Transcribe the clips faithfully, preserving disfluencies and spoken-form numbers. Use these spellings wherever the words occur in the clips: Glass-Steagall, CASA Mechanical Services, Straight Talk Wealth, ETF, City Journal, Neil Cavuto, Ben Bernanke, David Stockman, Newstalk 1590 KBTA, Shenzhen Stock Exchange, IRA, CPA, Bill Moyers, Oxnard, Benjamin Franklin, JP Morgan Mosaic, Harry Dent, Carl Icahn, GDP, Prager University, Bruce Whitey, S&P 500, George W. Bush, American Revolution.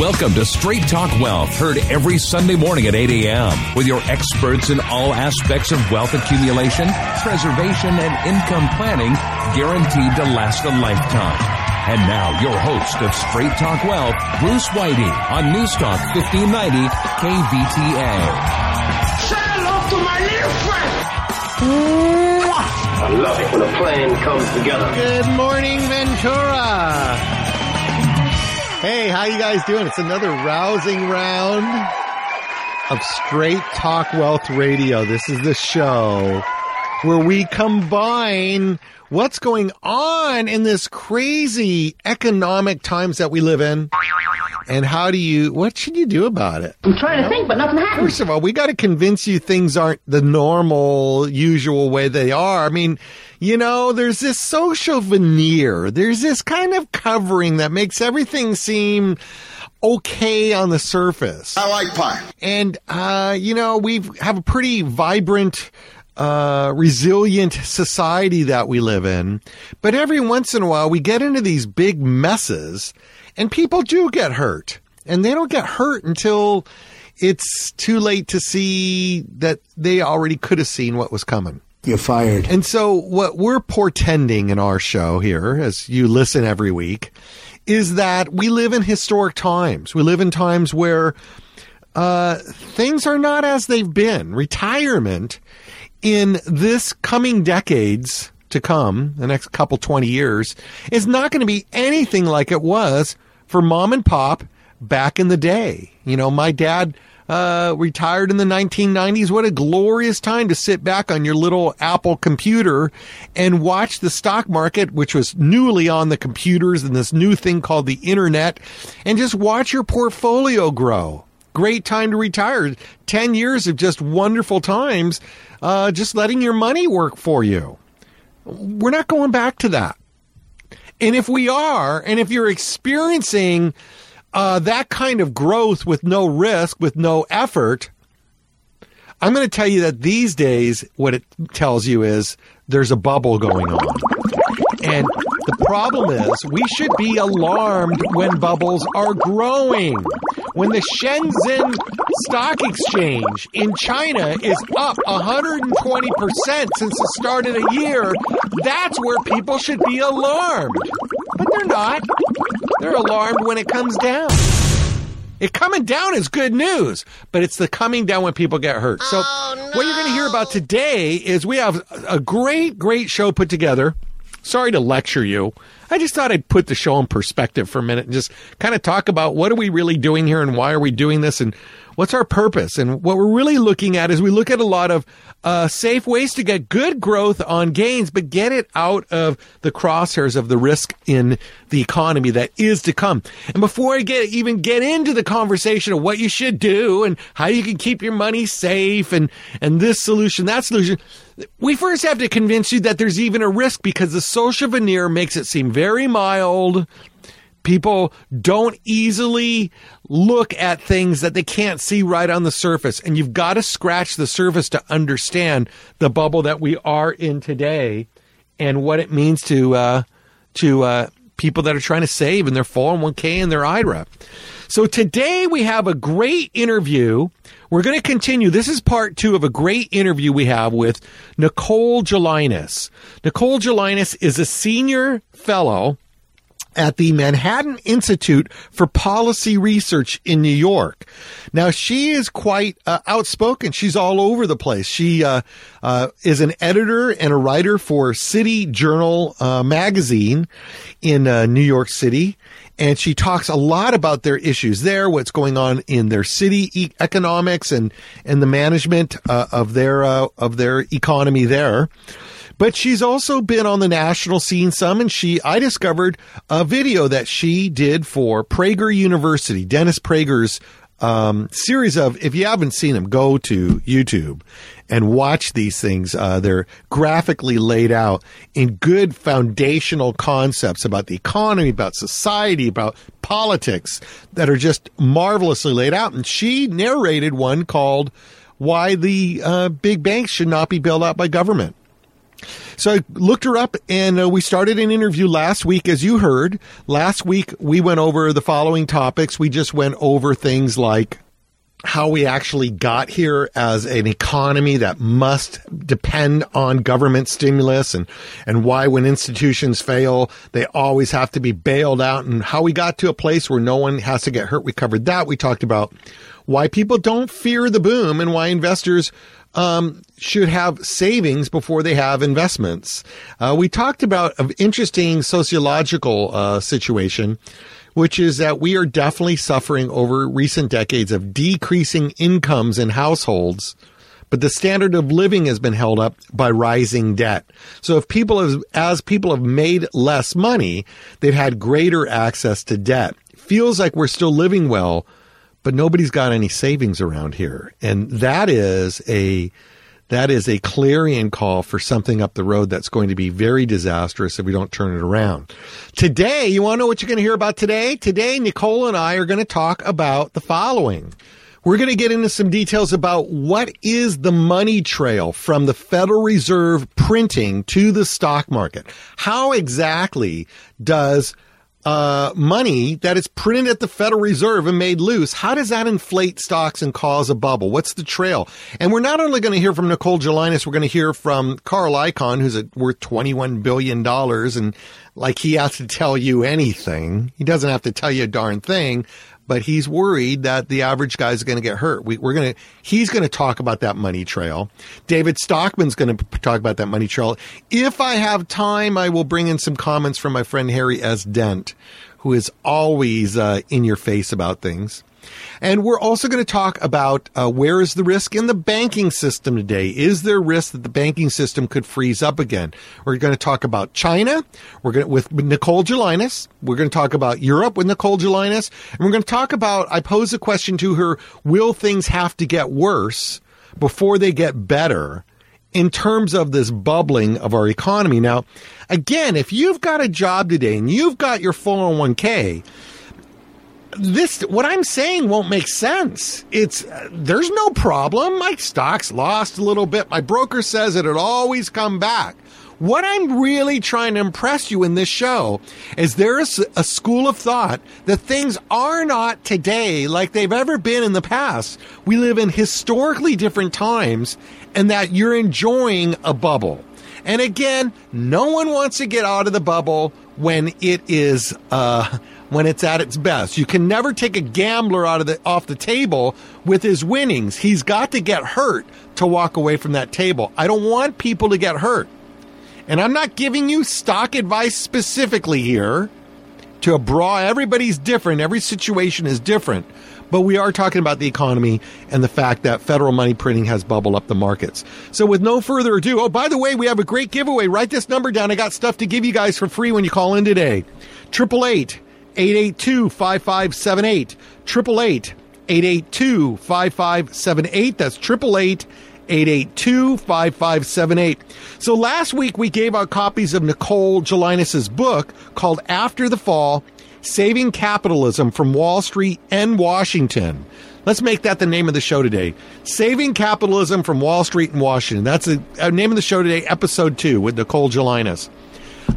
Welcome to Straight Talk Wealth, heard every Sunday morning at eight a.m. with your experts in all aspects of wealth accumulation, preservation, and income planning, guaranteed to last a lifetime. And now, your host of Straight Talk Wealth, Bruce Whitey, on Newstalk fifteen ninety K B T A. Say hello to my little friend! I love it when a plan comes together. Good morning, Ventura! Hey, how you guys doing? It's another rousing round of Straight Talk Wealth Radio. This is the show where we combine what's going on in this crazy economic times that we live in. And how do you, what should you do about it? I'm trying you know? to think, but nothing happens. First of all, we got to convince you things aren't the normal, usual way they are. I mean, you know, there's this social veneer. There's this kind of covering that makes everything seem okay on the surface. I like pie. And, uh, you know, we have a pretty vibrant, uh, resilient society that we live in. But every once in a while, we get into these big messes. And people do get hurt, and they don't get hurt until it's too late to see that they already could have seen what was coming. You're fired. And so what we're portending in our show here, as you listen every week, is that we live in historic times. We live in times where uh, things are not as they've been. Retirement in this coming decades to come, the next couple twenty years, is not going to be anything like it was for mom and pop back in the day. You know, my dad uh, retired in the nineteen nineties. What a glorious time to sit back on your little Apple computer and watch the stock market, which was newly on the computers and this new thing called the internet, and just watch your portfolio grow. Great time to retire. Ten years of just wonderful times, uh, just letting your money work for you. We're not going back to that. And if we are, and if you're experiencing uh, that kind of growth with no risk, with no effort, I'm going to tell you that these days, what it tells you is there's a bubble going on. And the problem is we should be alarmed when bubbles are growing. When the Shenzhen Stock Exchange in China is up one hundred twenty percent since the start of the year, that's where people should be alarmed. But they're not. They're alarmed when it comes down. It coming down is good news, but it's the coming down when people get hurt. So oh, no. What you're going to hear about today is we have a great, great show put together. Sorry to lecture you. I just thought I'd put the show in perspective for a minute and just kind of talk about what are we really doing here and why are we doing this and what's our purpose. And what we're really looking at is we look at a lot of uh, safe ways to get good growth on gains, but get it out of the crosshairs of the risk in the economy that is to come. And before I get even get into the conversation of what you should do and how you can keep your money safe and, and this solution, that solution, we first have to convince you that there's even a risk because the social veneer makes it seem very mild. People don't easily look at things that they can't see right on the surface. And you've got to scratch the surface to understand the bubble that we are in today and what it means to uh, to uh, people that are trying to save in their four oh one k and their I R A. So today we have a great interview. We're going to continue. This is part two of a great interview we have with Nicole Gelinas. Nicole Gelinas is a senior fellow at the Manhattan Institute for Policy Research in New York. Now, she is quite uh, outspoken. She's all over the place. She uh, uh, is an editor and a writer for City Journal uh, magazine in uh, New York City. And she talks a lot about their issues there, what's going on in their city e- economics and, and the management uh, of their uh, of their economy there. But she's also been on the national scene some, and she, I discovered a video that she did for Prager University, Dennis Prager's um, series of, if you haven't seen them, go to YouTube and watch these things. Uh, they're graphically laid out in good foundational concepts about the economy, about society, about politics that are just marvelously laid out. And she narrated one called Why the uh, Big Banks Should Not Be Bailed Out by Government. So I looked her up, and uh, we started an interview last week, as you heard. Last week, we went over the following topics. We just went over things like how we actually got here as an economy that must depend on government stimulus, and, and why when institutions fail, they always have to be bailed out, and how we got to a place where no one has to get hurt. We covered that. We talked about why people don't fear the boom and why investors Um, should have savings before they have investments. Uh, we talked about an interesting sociological uh, situation, which is that we are definitely suffering over recent decades of decreasing incomes in households, but the standard of living has been held up by rising debt. So if people have, as people have made less money, they've had greater access to debt. Feels like we're still living well, but nobody's got any savings around here. And that is a that is a clarion call for something up the road that's going to be very disastrous if we don't turn it around. Today, you want to know what you're going to hear about today? Today, Nicole and I are going to talk about the following. We're going to get into some details about what is the money trail from the Federal Reserve printing to the stock market. How exactly does Uh, money that is printed at the Federal Reserve and made loose, how does that inflate stocks and cause a bubble? What's the trail? And we're not only going to hear from Nicole Gelinas, we're going to hear from Carl Icahn, who's at, worth twenty-one billion dollars, and like he has to tell you anything. He doesn't have to tell you a darn thing, but he's worried that the average guy's going to get hurt. We, we're going to, he's going to talk about that money trail. David Stockman's going to talk about that money trail. If I have time, I will bring in some comments from my friend Harry Dent, who is always uh, in your face about things. And we're also going to talk about uh, where is the risk in the banking system today? Is there risk that the banking system could freeze up again? We're going to talk about China. We're going to, with Nicole Gelinas. We're going to talk about Europe with Nicole Gelinas. And we're going to talk about, I pose a question to her, will things have to get worse before they get better in terms of this bubbling of our economy? Now, again, if you've got a job today and you've got your four oh one k, this, what I'm saying won't make sense. It's, uh, there's no problem. My stock's lost a little bit. My broker says it'll always come back. What I'm really trying to impress you in this show is there is a school of thought that things are not today like they've ever been in the past. We live in historically different times, and that you're enjoying a bubble. And again, no one wants to get out of the bubble when it is, uh, when it's at its best. You can never take a gambler out of the, off the table with his winnings. He's got to get hurt to walk away from that table. I don't want people to get hurt. And I'm not giving you stock advice specifically here to a broad, everybody's different. Every situation is different. But we are talking about the economy and the fact that federal money printing has bubbled up the markets. So with no further ado, oh, by the way, we have a great giveaway. Write this number down. I got stuff to give you guys for free when you call in today. eight eight eight, eight eight two, five five seven eight. eight eight eight, eight eight two, five five seven eight. That's eight eight eight, eight eight two, five five seven eight. So last week we gave out copies of Nicole Gelinas' book called After the Fall, Saving Capitalism from Wall Street and Washington. Let's make that the name of the show today. Saving Capitalism from Wall Street and Washington. That's the name of the show today, episode two with Nicole Gelinas.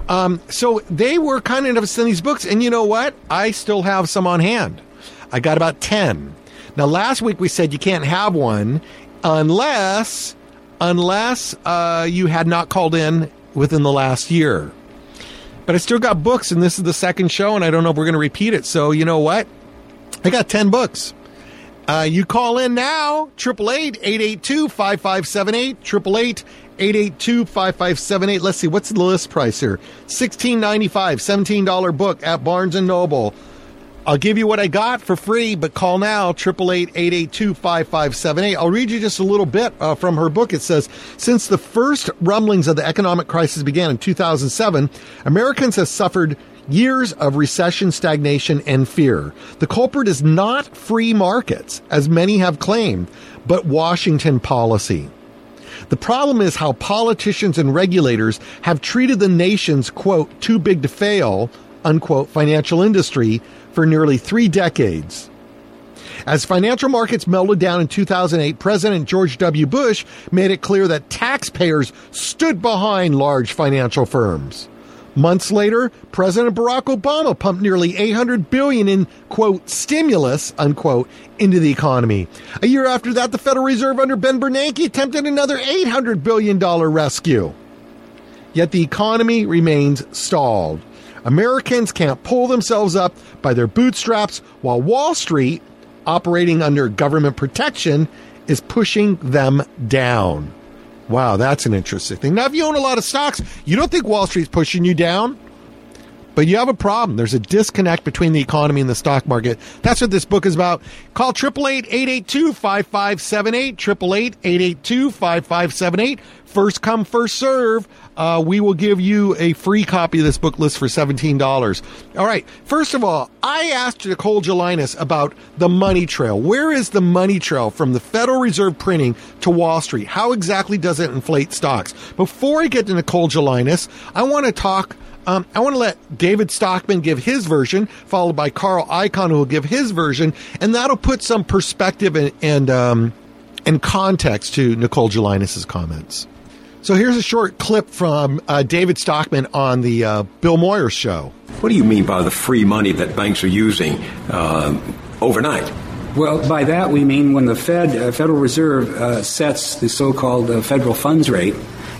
Um, so they were kind enough to in these books, and you know what? I still have some on hand. I got about ten. Now, last week we said you can't have one unless, unless uh, you had not called in within the last year. But I still got books, and this is the second show, and I don't know if we're going to repeat it. So you know what? I got ten books. Uh, you call in now, eight eight eight, eight eight two, five five seven eight, eight eight eight, eight eight two, five five seven eight. Let's see, what's the list price here? sixteen ninety-five, seventeen dollars book at Barnes and Noble. I'll give you what I got for free, but call now, eight eight eight, eight eight two, five five seven eight. I'll read you just a little bit uh, from her book. It says, since the first rumblings of the economic crisis began in two thousand seven, Americans have suffered years of recession, stagnation, and fear. The culprit is not free markets, as many have claimed, but Washington policy. The problem is how politicians and regulators have treated the nation's, quote, too big to fail, unquote, financial industry for nearly three decades. As financial markets melted down in two thousand eight, President George W. Bush made it clear that taxpayers stood behind large financial firms. Months later, President Barack Obama pumped nearly eight hundred billion dollars in, quote, stimulus, unquote, into the economy. A year after that, the Federal Reserve under Ben Bernanke attempted another eight hundred billion dollars rescue. Yet the economy remains stalled. Americans can't pull themselves up by their bootstraps, while Wall Street, operating under government protection, is pushing them down. Wow, that's an interesting thing. Now, if you own a lot of stocks, you don't think Wall Street's pushing you down, but you have a problem. There's a disconnect between the economy and the stock market. That's what this book is about. Call eight eight eight, eight eight two, five five seven eight, eight eight eight, eight eight two, five five seven eight. First come, first serve. Uh, we will give you a free copy of this book list for seventeen dollars. All right. First of all, I asked Nicole Gelinas about the money trail. Where is the money trail from the Federal Reserve printing to Wall Street? How exactly does it inflate stocks? Before I get to Nicole Gelinas, I want to talk, um, I want to let David Stockman give his version, followed by Carl Icahn, who will give his version, and that'll put some perspective and, and, um, and context to Nicole Gelinas' comments. So here's a short clip from uh, David Stockman on the uh, Bill Moyers show. What do you mean by the free money that banks are using uh, overnight? Well, by that we mean when the Fed, uh, Federal Reserve uh, sets the so-called uh, federal funds rate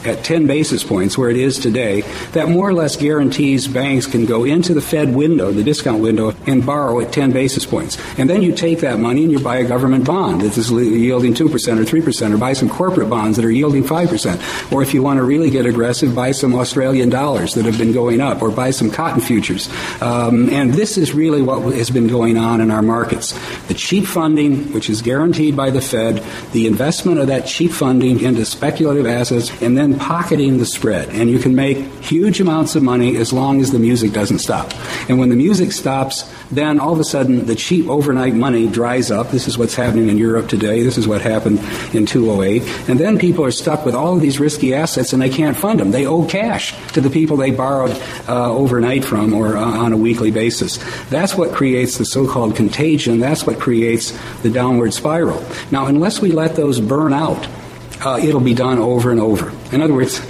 at ten basis points, where it is today, that more or less guarantees banks can go into the Fed window, the discount window, and borrow at ten basis points. And then you take that money and you buy a government bond that is yielding two percent or three percent, or buy some corporate bonds that are yielding five percent. Or if you want to really get aggressive, buy some Australian dollars that have been going up, or buy some cotton futures. Um, and this is really what has been going on in our markets. The cheap funding, which is guaranteed by the Fed, the investment of that cheap funding into speculative assets, and then pocketing the spread. And you can make huge amounts of money as long as the music doesn't stop. And when the music stops, then all of a sudden the cheap overnight money dries up. This is what's happening in Europe today. This is what happened in two thousand eight. And then people are stuck with all of these risky assets and they can't fund them. They owe cash to the people they borrowed uh, overnight from or uh, on a weekly basis. That's what creates the so-called contagion. That's what creates the downward spiral. Now, unless we let those burn out, Uh, it'll be done over and over. In other words,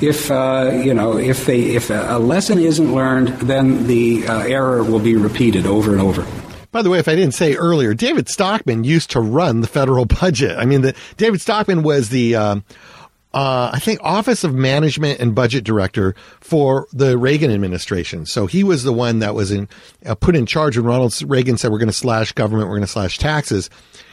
if uh, you know, if they, if a lesson isn't learned, then the uh, error will be repeated over and over. By the way, if I didn't say earlier, David Stockman used to run the federal budget. I mean, the, David Stockman was the, um, uh, I think, Office of Management and Budget Director for the Reagan administration. So he was the one that was in uh, put in charge when Ronald Reagan said, "We're going to slash government, we're going to slash taxes."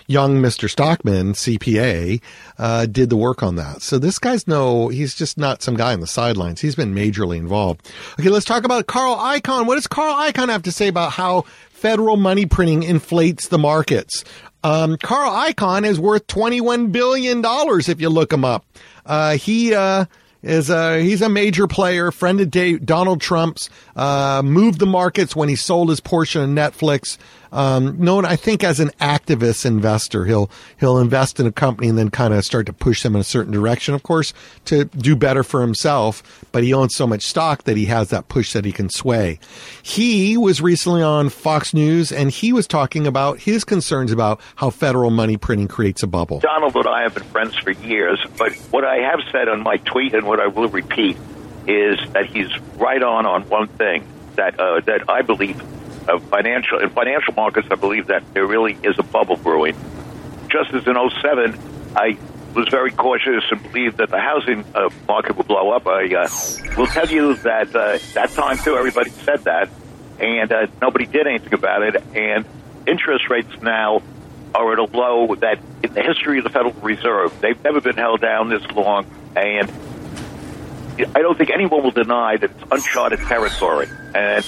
Young Mister Stockman, C P A, uh, did the work on that. So this guy's no, he's just not some guy on the sidelines. He's been majorly involved. Okay, let's talk about Carl Icahn. What does Carl Icahn have to say about how federal money printing inflates the markets? Um, Carl Icahn is worth twenty-one billion dollars if you look him up. Uh, he, uh, Is uh he's a major player, friend of Dave, Donald Trump's, uh, moved the markets when he sold his portion of Netflix. Um, known, I think, as an activist investor. He'll, he'll invest in a company and then kind of start to push them in a certain direction, of course, to do better for himself. But he owns so much stock that he has that push that he can sway. He was recently on Fox News and he was talking about his concerns about how federal money printing creates a bubble. Donald and I have been friends for years, but what I have said on my tweet and what I will repeat is that he's right on on one thing, that uh, that I believe uh, financial in financial markets, I believe that there really is a bubble brewing. Just as in oh seven, I was very cautious and believed that the housing uh, market would blow up. I uh, will tell you that uh, that time, too, everybody said that, and uh, nobody did anything about it. And interest rates now are at a low that in the history of the Federal Reserve, they've never been held down this long, and I don't think anyone will deny that it's uncharted territory, and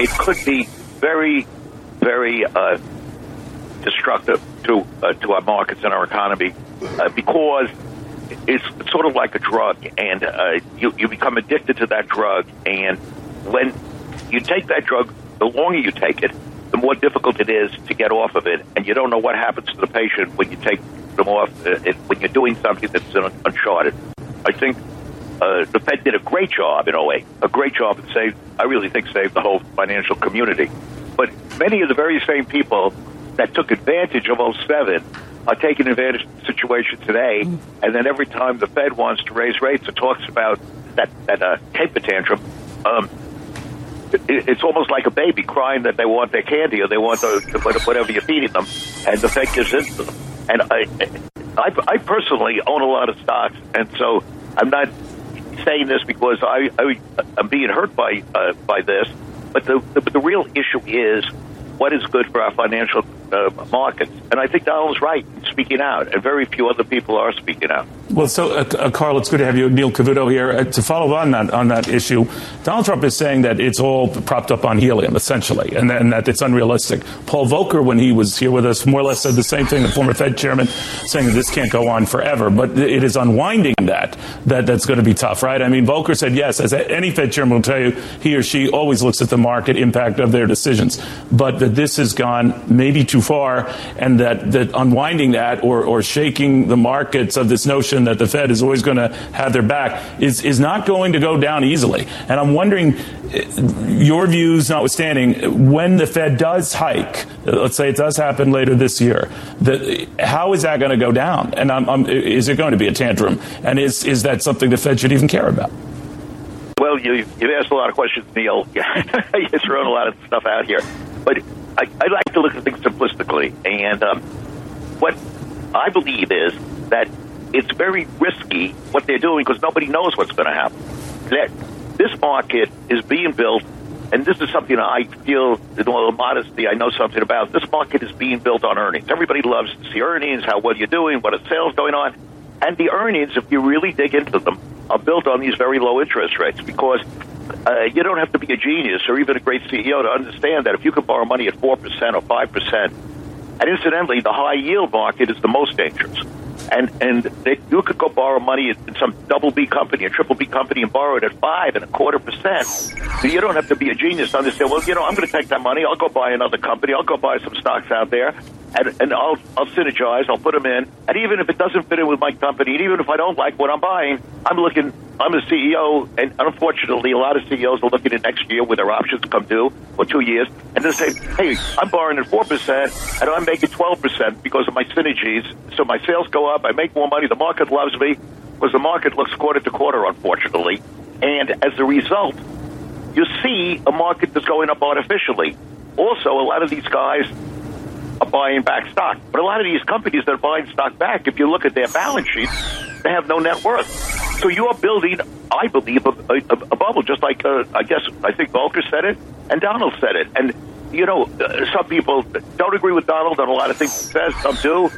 it could be very, very uh, destructive to uh, to our markets and our economy uh, because it's sort of like a drug, and uh, you, you become addicted to that drug, and when you take that drug, the longer you take it, the more difficult it is to get off of it, and you don't know what happens to the patient when you take them off, uh, it, when you're doing something that's uncharted. I think Uh, the Fed did a great job in oh eight, a great job and saved, I really think saved the whole financial community. But many of the very same people that took advantage of oh seven are taking advantage of the situation today. And then every time the Fed wants to raise rates, it talks about that, that uh, temper tantrum. Um, it, it's almost like a baby crying that they want their candy or they want the, whatever you're feeding them, and the Fed gives in to them. And I, I, I personally own a lot of stocks, and so I'm not saying this because I, I, I'm being hurt by uh, by this, but the, the the real issue is what is good for our financial uh, markets. And I think Donald's right in speaking out, and very few other people are speaking out. Well, so, uh, uh, Carl, it's good to have you. Neil Cavuto here. Uh, to follow on that, on that issue, Donald Trump is saying that it's all propped up on helium, essentially, and, and that it's unrealistic. Paul Volcker, when he was here with us, more or less said the same thing, the former Fed chairman, saying that this can't go on forever. But it is unwinding that, that that's going to be tough, right? I mean, Volcker said, yes, as any Fed chairman will tell you, he or she always looks at the market impact of their decisions. But that this has gone maybe too far, and that, that unwinding that or, or shaking the markets of this notion that the Fed is always going to have their back is, is not going to go down easily. And I'm wondering, your views notwithstanding, when the Fed does hike, let's say it does happen later this year, the, how is that going to go down? And I'm, I'm, is it going to be a tantrum? And is, is that something the Fed should even care about? Well, you, you've asked a lot of questions, Neil. You've thrown a lot of stuff out here. But I, I like to look at things simplistically. And um, what I believe is that it's very risky what they're doing because nobody knows what's going to happen. That this market is being built, and this is something I feel, in all modesty, I know something about. This market is being built on earnings. Everybody loves to see earnings, how well you're doing, what are sales going on. And the earnings, if you really dig into them, are built on these very low interest rates because uh, you don't have to be a genius or even a great C E O to understand that if you can borrow money at four percent or five percent, and incidentally, the high yield market is the most dangerous. And and they, you could go borrow money in some double B company, a triple B company, and borrow it at five and a quarter percent. So you don't have to be a genius to understand. Well, you know, I'm going to take that money. I'll go buy another company. I'll go buy some stocks out there, and and I'll I'll synergize. I'll put them in. And even if it doesn't fit in with my company, and even if I don't like what I'm buying, I'm looking. I'm a C E O, and unfortunately, a lot of C E Os are looking at next year when their options come due for two years, and they say, "Hey, I'm borrowing at four percent, and I'm making twelve percent because of my synergies. So my sales go up. I make more money. The market loves me because the market looks quarter to quarter, unfortunately. And as a result, you see a market that's going up artificially. Also, a lot of these guys are buying back stock, but a lot of these companies that are buying stock back, if you look at their balance sheets, they have no net worth. So you are building, I believe, a, a, a bubble, just like, uh, I guess, I think Volcker said it, and Donald said it. And, you know, uh, some people don't agree with Donald on a lot of things he says, some do.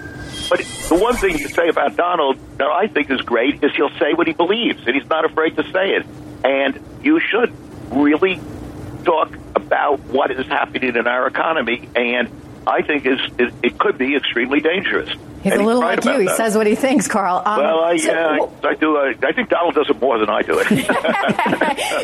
But the one thing you say about Donald that I think is great is he'll say what he believes, and he's not afraid to say it. And you should really talk about what is happening in our economy, and I think it's, it, it could be extremely dangerous. He's and a little he's like you. He that. says what he thinks, Carl. Um, well, I, so, yeah, I, I do. I, I think Donald does it more than I do it.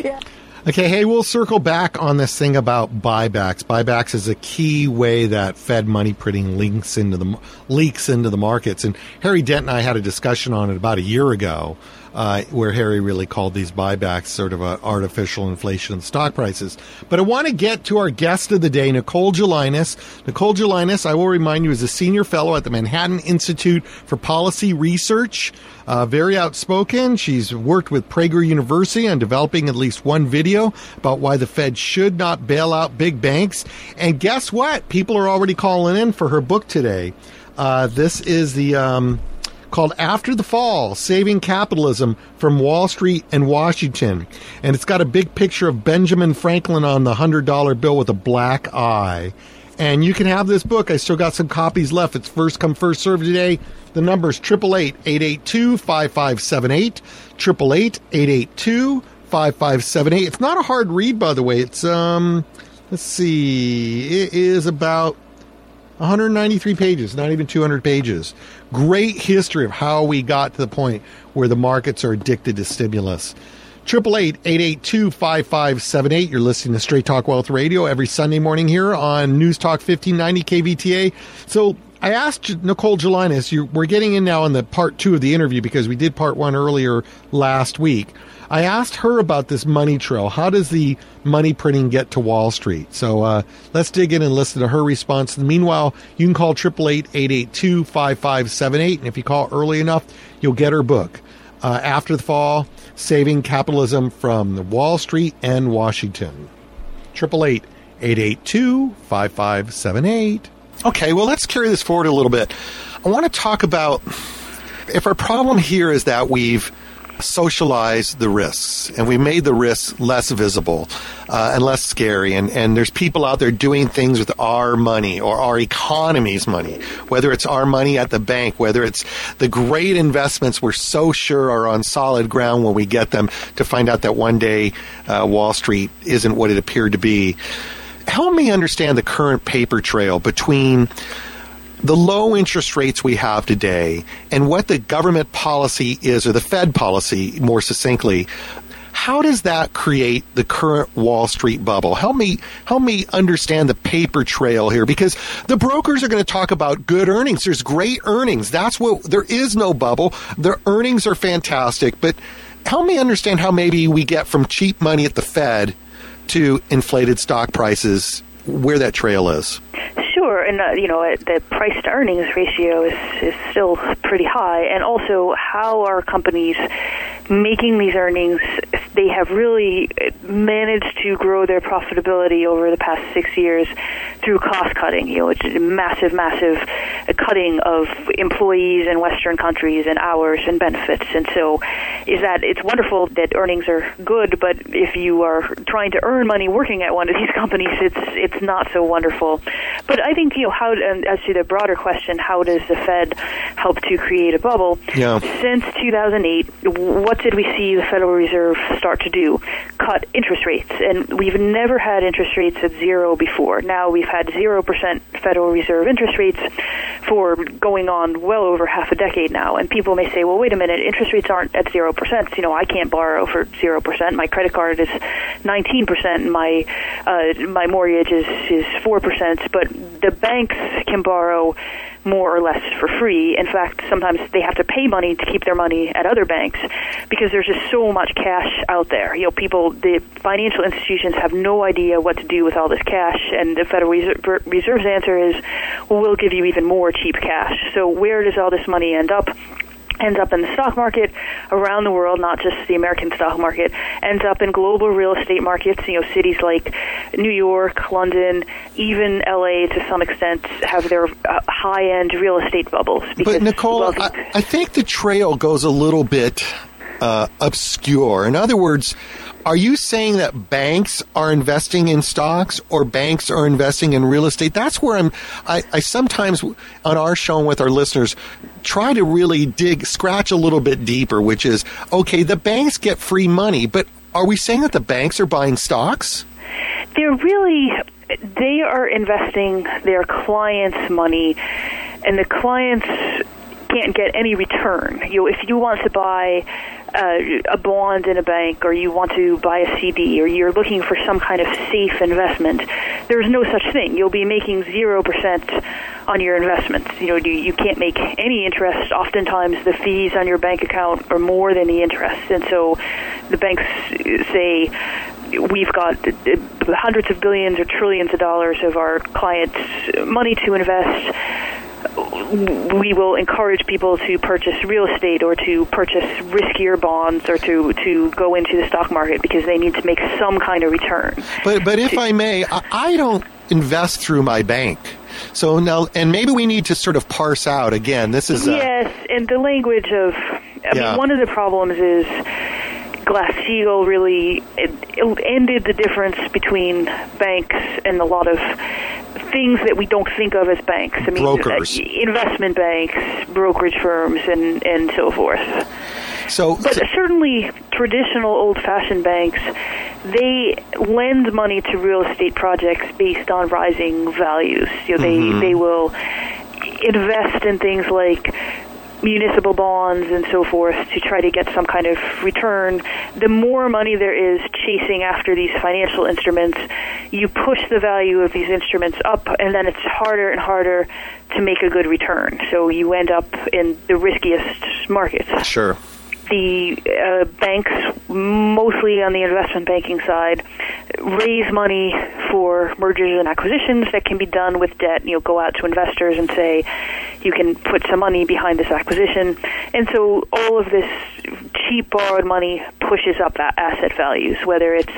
Yeah. Okay, hey, we'll circle back on this thing about buybacks. Buybacks is a key way that Fed money printing links into the leaks into the markets. And Harry Dent and I had a discussion on it about a year ago, uh, where Harry really called these buybacks sort of an artificial inflation in stock prices. But I want to get to our guest of the day, Nicole Gelinas. Nicole Gelinas, I will remind you, is a senior fellow at the Manhattan Institute for Policy Research. Uh, very outspoken. She's worked with Prager University on developing at least one video about why the Fed should not bail out big banks. And guess what? People are already calling in for her book today. Uh, this is the um, called After the Fall, Saving Capitalism from Wall Street and Washington. And it's got a big picture of Benjamin Franklin on the one hundred dollar bill with a black eye. And you can have this book. I still got some copies left. It's first come, first served today. The number is eight eight eight, eight eight two, five five seven eight, eight eight eight, eight eight two, five five seven eight. It's not a hard read, by the way. It's, um, let's see, it is about one hundred ninety-three pages, not even two hundred pages. Great history of how we got to the point where the markets are addicted to stimulus. eight eight eight, eight eight two, five five seven eight. You're listening to Straight Talk Wealth Radio every Sunday morning here on Newstalk fifteen ninety K B T A. So I asked Nicole Gelinas, you, we're getting in now on the part two of the interview because we did part one earlier last week, I asked her about this money trail. How does the money printing get to Wall Street? So uh, let's dig in and listen to her response. And meanwhile, you can call eight eight eight, eight eight two, five five seven eight. And if you call early enough, you'll get her book, uh, After the Fall, Saving Capitalism from Wall Street and Washington. eight eight eight, eight eight two, five five seven eight. Okay, well, let's carry this forward a little bit. I want to talk about if our problem here is that we've socialized the risks and we made the risks less visible uh, and less scary. And, and there's people out there doing things with our money or our economy's money, whether it's our money at the bank, whether it's the great investments we're so sure are on solid ground when we get them, to find out that one day uh, Wall Street isn't what it appeared to be. Help me understand the current paper trail between the low interest rates we have today and what the government policy is, or the Fed policy more succinctly. How does that create the current Wall Street bubble? Help me help me understand the paper trail here, because the brokers are going to talk about good earnings. There's great earnings. That's what, there is no bubble. Their earnings are fantastic. But help me understand how maybe we get from cheap money at the Fed to inflated stock prices, where that trail is. Sure, and uh, you know, the price to earnings ratio is, is still pretty high, and also how are companies making these earnings? They have really managed to grow their profitability over the past six years through cost cutting. You know, it's a massive, massive cutting of employees in Western countries and hours and benefits. And so, is that it's wonderful that earnings are good, but if you are trying to earn money working at one of these companies, it's it's not so wonderful. But I think, you know, how, and as to the broader question, how does the Fed help to create a bubble? Yeah. Since two thousand eight, what did we see the Federal Reserve start to do? Cut interest rates. And we've never had interest rates at zero before. Now we've had zero percent Federal Reserve interest rates for going on well over half a decade now. And people may say, well, wait a minute, interest rates aren't at zero percent. You know, I can't borrow for zero percent. My credit card is nineteen percent. My uh, my mortgage is, is four percent. But the banks can borrow more or less for free. In fact, sometimes they have to pay money to keep their money at other banks because there's just so much cash out there. You know, people, the financial institutions have no idea what to do with all this cash, and the Federal Reserve's answer is, well, we'll give you even more cheap cash. So where does all this money end up? Ends up in the stock market around the world, not just the American stock market, ends up in global real estate markets. You know, cities like New York, London, even L A to some extent have their uh, high-end real estate bubbles. But, Nicole, wealthy- I, I think the trail goes a little bit uh, obscure. In other words, are you saying that banks are investing in stocks or banks are investing in real estate? That's where I'm, I, I sometimes on our show and with our listeners try to really dig, scratch a little bit deeper, which is, okay, the banks get free money, but are we saying that the banks are buying stocks? They're really, they are investing their clients' money, and the clients can't get any return. You know, if you want to buy uh, a bond in a bank, or you want to buy a C D, or you're looking for some kind of safe investment, there's no such thing. You'll be making zero percent on your investments. You know, you, you can't make any interest. Oftentimes the fees on your bank account are more than the interest. And so the banks say, we've got hundreds of billions or trillions of dollars of our clients' money to invest. We will encourage people to purchase real estate or to purchase riskier bonds or to, to go into the stock market because they need to make some kind of return. But but if to, I may, I, I don't invest through my bank. So now, and maybe we need to sort of parse out again. This is a, yes, and the language of, I yeah. mean, one of the problems is Glass-Steagall really it, it ended the difference between banks and a lot of things that we don't think of as banks. I mean, Brokers. investment banks, brokerage firms, and, and so forth. So, but so, certainly traditional old-fashioned banks, they lend money to real estate projects based on rising values. You know, they, mm-hmm. they will invest in things like municipal bonds and so forth to try to get some kind of return. The more money there is chasing after these financial instruments, you push the value of these instruments up, and then it's harder and harder to make a good return. So you end up in the riskiest markets. Sure. the uh, banks, mostly on the investment banking side, raise money for mergers and acquisitions that can be done with debt. You'll go out to investors and say, you can put some money behind this acquisition. And so all of this cheap borrowed money pushes up asset values, whether it's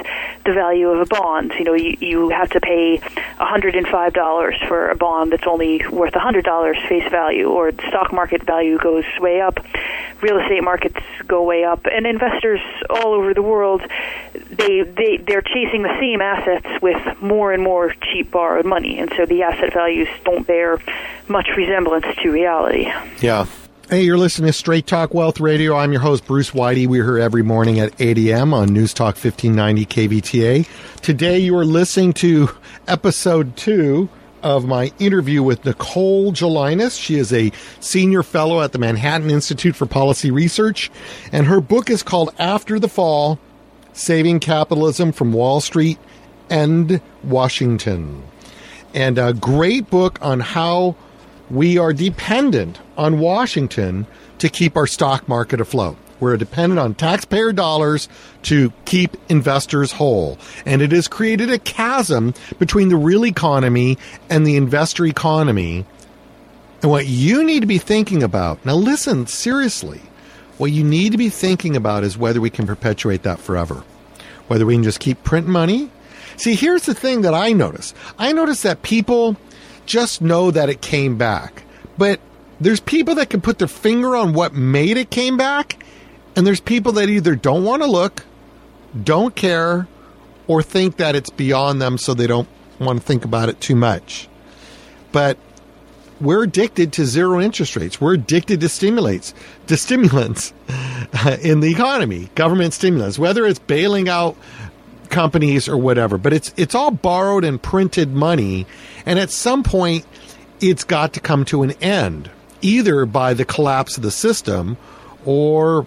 the value of a bond. You know, you, you have to pay one hundred five dollars for a bond that's only worth one hundred dollars face value, or the stock market value goes way up, real estate markets go way up, and investors all over the world, they, they, they're chasing the same assets with more and more cheap borrowed money, and so the asset values don't bear much resemblance to reality. Yeah. Hey, you're listening to Straight Talk Wealth Radio. I'm your host, Bruce Whitey. We're here every morning at eight a.m. on Newstalk fifteen ninety K B T A. Today, you are listening to episode two of my interview with Nicole Gelinas. She is a senior fellow at the Manhattan Institute for Policy Research, and her book is called After the Fall, Saving Capitalism from Wall Street and Washington. And a great book on how we are dependent on Washington to keep our stock market afloat. We're dependent on taxpayer dollars to keep investors whole. And it has created a chasm between the real economy and the investor economy. And what you need to be thinking about, now listen seriously, what you need to be thinking about is whether we can perpetuate that forever, whether we can just keep printing money. See, here's the thing that I notice. I notice that people just know that it came back. But there's people that can put their finger on what made it came back, and there's people that either don't want to look, don't care, or think that it's beyond them, so they don't want to think about it too much. But we're addicted to zero interest rates. We're addicted to stimulates, to stimulants in the economy, government stimulants, whether it's bailing out companies or whatever. But it's it's all borrowed and printed money, and at some point, it's got to come to an end, either by the collapse of the system or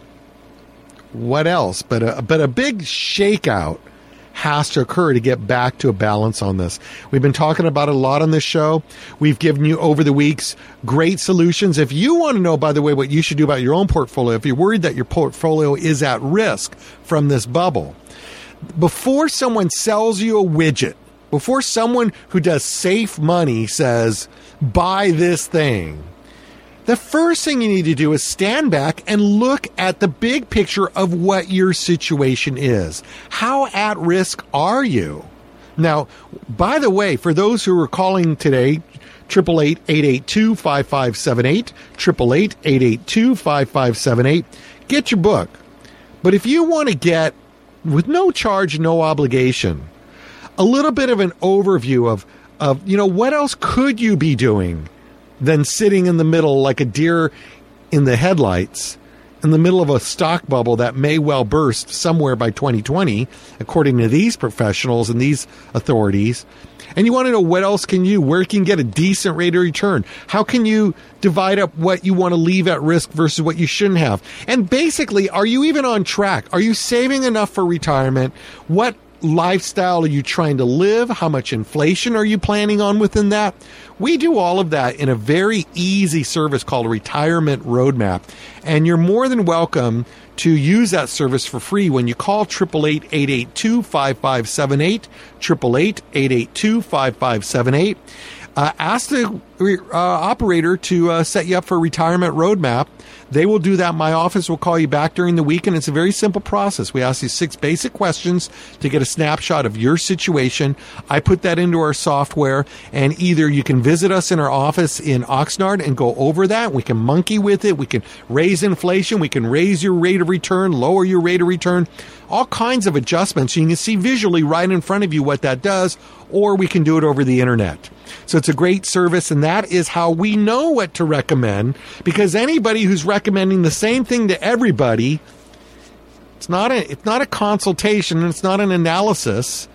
what else. But a, but a big shakeout has to occur to get back to a balance on this. We've been talking about it a lot on this show. We've given you over the weeks great solutions. If you want to know, by the way, what you should do about your own portfolio, if you're worried that your portfolio is at risk from this bubble, before someone sells you a widget, before someone who does safe money says, buy this thing, the first thing you need to do is stand back and look at the big picture of what your situation is. How at risk are you? Now, by the way, for those who are calling today, eight eight eight, eight eight two, five five seven eight, eight eight eight, eight eight two, five five seven eight, get your book. But if you want to get, with no charge, no obligation, a little bit of an overview of, of, you know, what else could you be doing than sitting in the middle like a deer in the headlights in the middle of a stock bubble that may well burst somewhere by twenty twenty, according to these professionals and these authorities. And you want to know what else can you, where can you get a decent rate of return? How can you divide up what you want to leave at risk versus what you shouldn't have? And basically, are you even on track? Are you saving enough for retirement? What lifestyle are you trying to live? How much inflation are you planning on within that? We do all of that in a very easy service called a retirement roadmap, and you're more than welcome to use that service for free when you call eight eight eight, eight eight two, five five seven eight, eight eight eight, eight eight two, five five seven eight. Uh, ask the uh, operator to uh, set you up for a retirement roadmap. They will do that. My office will call you back during the week, and it's a very simple process. We ask you six basic questions to get a snapshot of your situation. I put that into our software, and either you can visit us in our office in Oxnard and go over that. We can monkey with it. We can raise inflation. We can raise your rate of return, lower your rate of return, all kinds of adjustments. You can see visually right in front of you what that does, or we can do it over the internet. So it's a great service, and that is how we know what to recommend, because anybody who's recommending the same thing to everybody, it's not a, it's not a consultation, and it's not an analysis,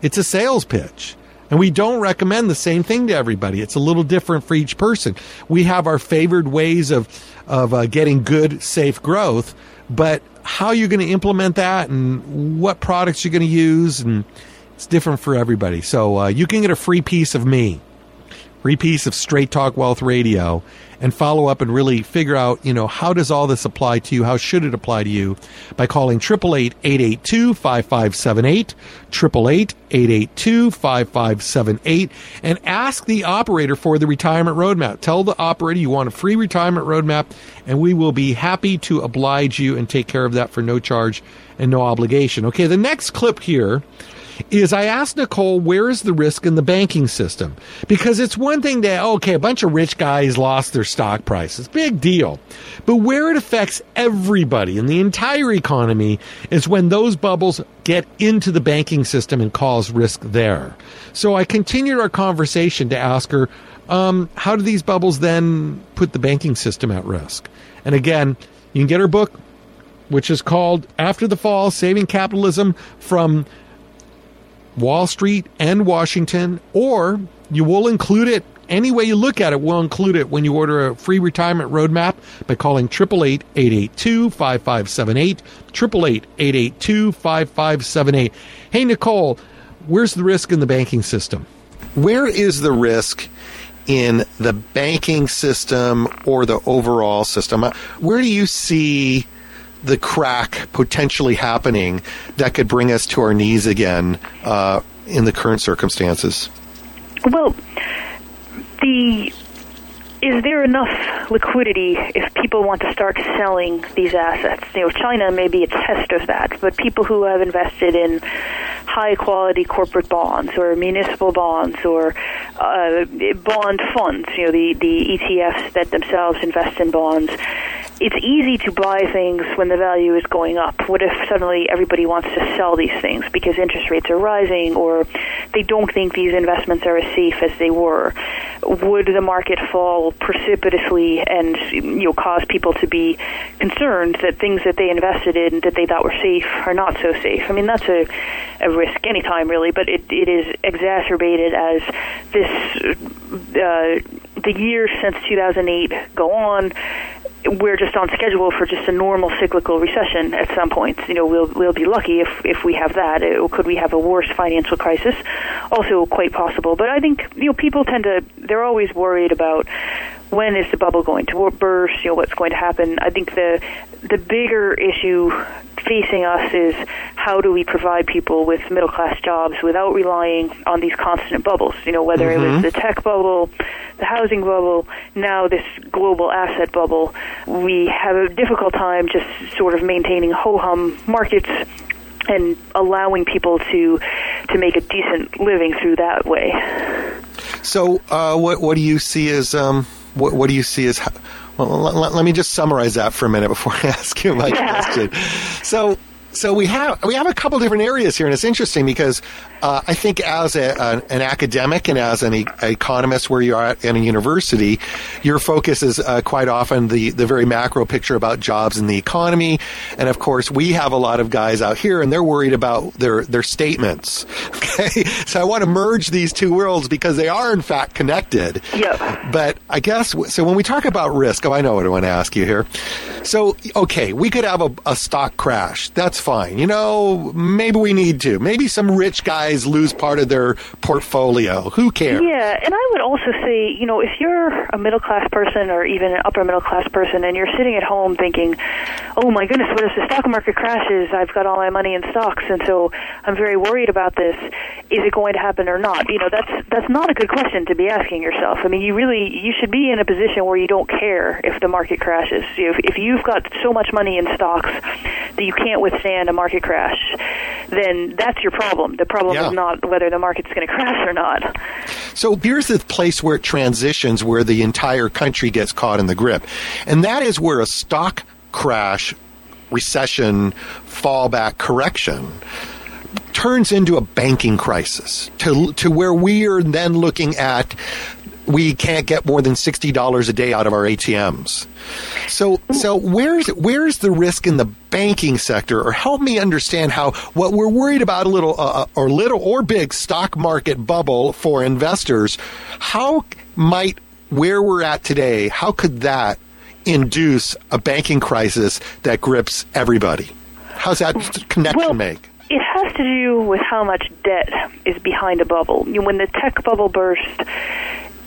it's a sales pitch. And we don't recommend the same thing to everybody. It's a little different for each person. We have our favored ways of, of uh, getting good, safe growth, but how you're going to implement that and what products you're going to use, and it's different for everybody. So uh, you can get a free piece of me. repiece of Straight Talk Wealth Radio and follow up and really figure out, you know, how does all this apply to you? How should it apply to you? By calling eight eight eight, eight eight two, five five seven eight, eight eight eight, eight eight two, five five seven eight, and ask the operator for the retirement roadmap. Tell the operator you want a free retirement roadmap, and we will be happy to oblige you and take care of that for no charge and no obligation. Okay, the next clip here is I asked Nicole, where is the risk in the banking system? Because it's one thing that, okay, a bunch of rich guys lost their stock prices. Big deal. But where it affects everybody and the entire economy is when those bubbles get into the banking system and cause risk there. So I continued our conversation to ask her, um, how do these bubbles then put the banking system at risk? And again, you can get her book, which is called After the Fall, Saving Capitalism from Wall Street and Washington, or you will include it any way you look at it. We'll include it when you order a free retirement roadmap by calling eight eight eight, eight eight two, five five seven eight, eight eight eight, eight eight two, five five seven eight. Hey, Nicole, where's the risk in the banking system? Where is the risk in the banking system or the overall system? Where do you see the crack potentially happening that could bring us to our knees again uh, in the current circumstances? Well, the is there enough liquidity if people want to start selling these assets? You know, China may be a test of that, but people who have invested in high-quality corporate bonds or municipal bonds or uh, bond funds, you know, the, the E T Fs that themselves invest in bonds, it's easy to buy things when the value is going up. What if suddenly everybody wants to sell these things because interest rates are rising or they don't think these investments are as safe as they were? Would the market fall precipitously and, you know, cause people to be concerned that things that they invested in that they thought were safe are not so safe? I mean, that's a, a risk anytime, really, but it, it is exacerbated as this uh, the years since two thousand eight go on. We're just on schedule for just a normal cyclical recession at some point. You know, we'll we'll be lucky if, if we have that. It, could we have a worse financial crisis? Also quite possible. But I think, you know, people tend to, they're always worried about when is the bubble going to burst, you know, what's going to happen. I think the the bigger issue facing us is how do we provide people with middle-class jobs without relying on these constant bubbles, you know, whether mm-hmm. it was the tech bubble, the housing bubble, now this global asset bubble. We have a difficult time just sort of maintaining ho-hum markets and allowing people to to make a decent living through that way. So uh, what what do you see as um, what, what do you see as how, well l- l- let me just summarize that for a minute before I ask you my yeah. question. So so we have we have a couple different areas here, and it's interesting because uh, I think as a, an, an academic and as an e- economist where you are at in a university, your focus is uh, quite often the, the very macro picture about jobs and the economy. And of course, we have a lot of guys out here, and they're worried about their, their statements. Okay, so I want to merge these two worlds because they are in fact connected. Yep. But I guess, so when we talk about risk, oh, I know what I want to ask you here. So, okay, we could have a, a stock crash. That's fine. You know, maybe we need to. Maybe some rich guy lose part of their portfolio. Who cares? Yeah, and I would also say, you know, if you're a middle-class person or even an upper-middle-class person and you're sitting at home thinking, oh my goodness, what if the stock market crashes? I've got all my money in stocks, and so I'm very worried about this. Is it going to happen or not? You know, that's that's not a good question to be asking yourself. I mean, you really, you should be in a position where you don't care if the market crashes. If, if you've got so much money in stocks that you can't withstand a market crash, then that's your problem. The problem yeah. is not whether the market's going to crash or not. So here's the place where it transitions, where the entire country gets caught in the grip. And that is where a stock crash, recession, fallback, correction turns into a banking crisis, to to where we are then looking at we can't get more than sixty dollars a day out of our A T Ms. So so where's where's the risk in the banking sector? Or help me understand how what we're worried about, a little uh, or little or big stock market bubble for investors, how might where we're at today, how could that induce a banking crisis that grips everybody? How's that connection well, make? It has to do with how much debt is behind a bubble. When the tech bubble burst,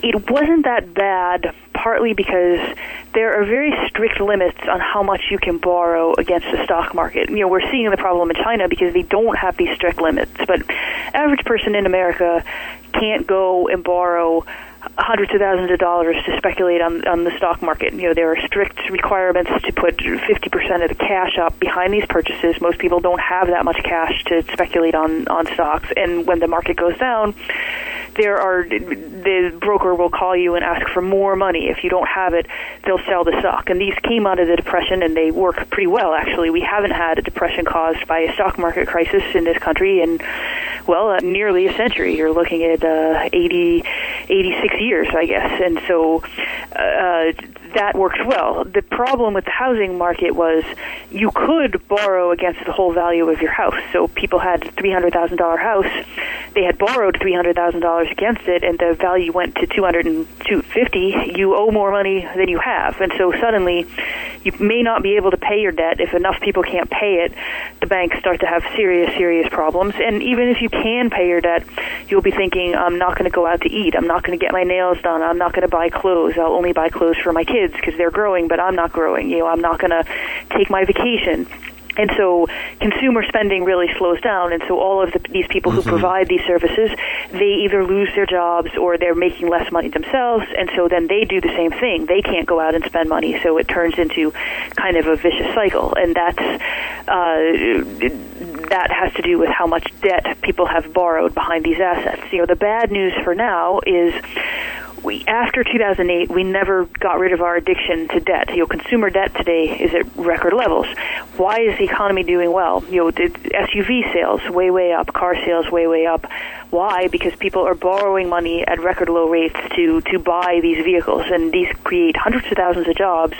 it wasn't that bad, partly because there are very strict limits on how much you can borrow against the stock market. You know, we're seeing the problem in China because they don't have these strict limits. But average person in America can't go and borrow hundreds of thousands of dollars to speculate on on the stock market. You know, there are strict requirements to put fifty percent of the cash up behind these purchases. Most people don't have that much cash to speculate on, on stocks. And when the market goes down, there are the broker will call you and ask for more money. If you don't have it, they'll sell the stock. And these came out of the Depression, and they work pretty well, actually. We haven't had a Depression caused by a stock market crisis in this country in, well, uh, nearly a century. You're looking at uh, eighty, eighty-six years, I guess. And so uh, that worked well. The problem with the housing market was you could borrow against the whole value of your house. So people had a three hundred thousand dollars house. They had borrowed three hundred thousand dollars against it, and the value went to two hundred fifty thousand dollars. You owe more money than you have. And so suddenly you may not be able to pay your debt. If enough people can't pay it, the banks start to have serious, serious problems. And even if you can pay your debt, you'll be thinking, I'm not going to go out to eat. I'm not going to get my nails done. I'm not going to buy clothes. I'll only buy clothes for my kids because they're growing, but I'm not growing. You know, I'm not going to take my vacation. And so consumer spending really slows down, and so all of the, these people who mm-hmm. provide these services, they either lose their jobs or they're making less money themselves, and so then they do the same thing. They can't go out and spend money, so it turns into kind of a vicious cycle, and that's uh, that has to do with how much debt people have borrowed behind these assets. You know, the bad news for now is we, after two thousand eight, we never got rid of our addiction to debt. You know, consumer debt today is at record levels. Why is the economy doing well? You know, the S U V sales way, way up, car sales way, way up. Why? Because people are borrowing money at record low rates to, to buy these vehicles, and these create hundreds of thousands of jobs.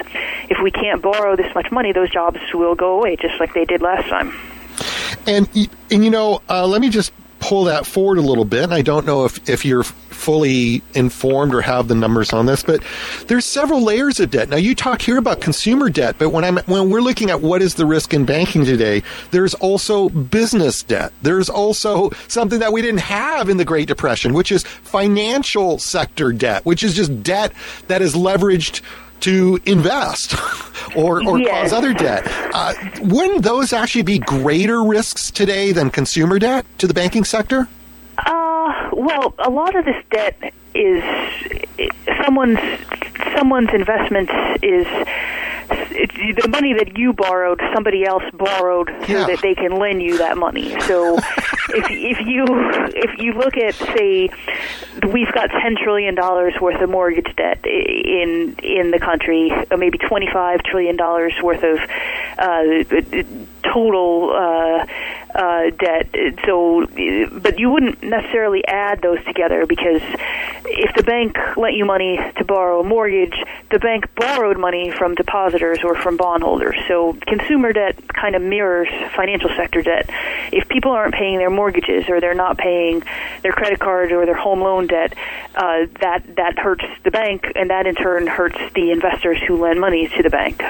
If we can't borrow this much money, those jobs will go away, just like they did last time. And, and you know, uh, let me just pull that forward a little bit. And I don't know if, if you're fully informed or have the numbers on this, but there's several layers of debt. Now, you talk here about consumer debt, but when I'm when we're looking at what is the risk in banking today, there's also business debt. There's also something that we didn't have in the Great Depression, which is financial sector debt, which is just debt that is leveraged to invest or, or yes. cause other debt. Uh, wouldn't those actually be greater risks today than consumer debt to the banking sector? Uh, well, a lot of this debt is someone's someone's investments is it's the money that you borrowed, somebody else borrowed so yeah. that they can lend you that money. So if if you if you look at, say, we've got ten trillion dollars worth of mortgage debt in in the country, or maybe twenty-five trillion dollars worth of uh, total uh, uh, debt. So, but you wouldn't necessarily add those together, because if the bank lent you money to borrow a mortgage, the bank borrowed money from depositors or from bondholders. So consumer debt kind of mirrors financial sector debt. If people aren't paying their mortgages, or they're not paying their credit card or their home loan debt, uh, that, that hurts the bank, and that in turn hurts the investors who lend money to the bank.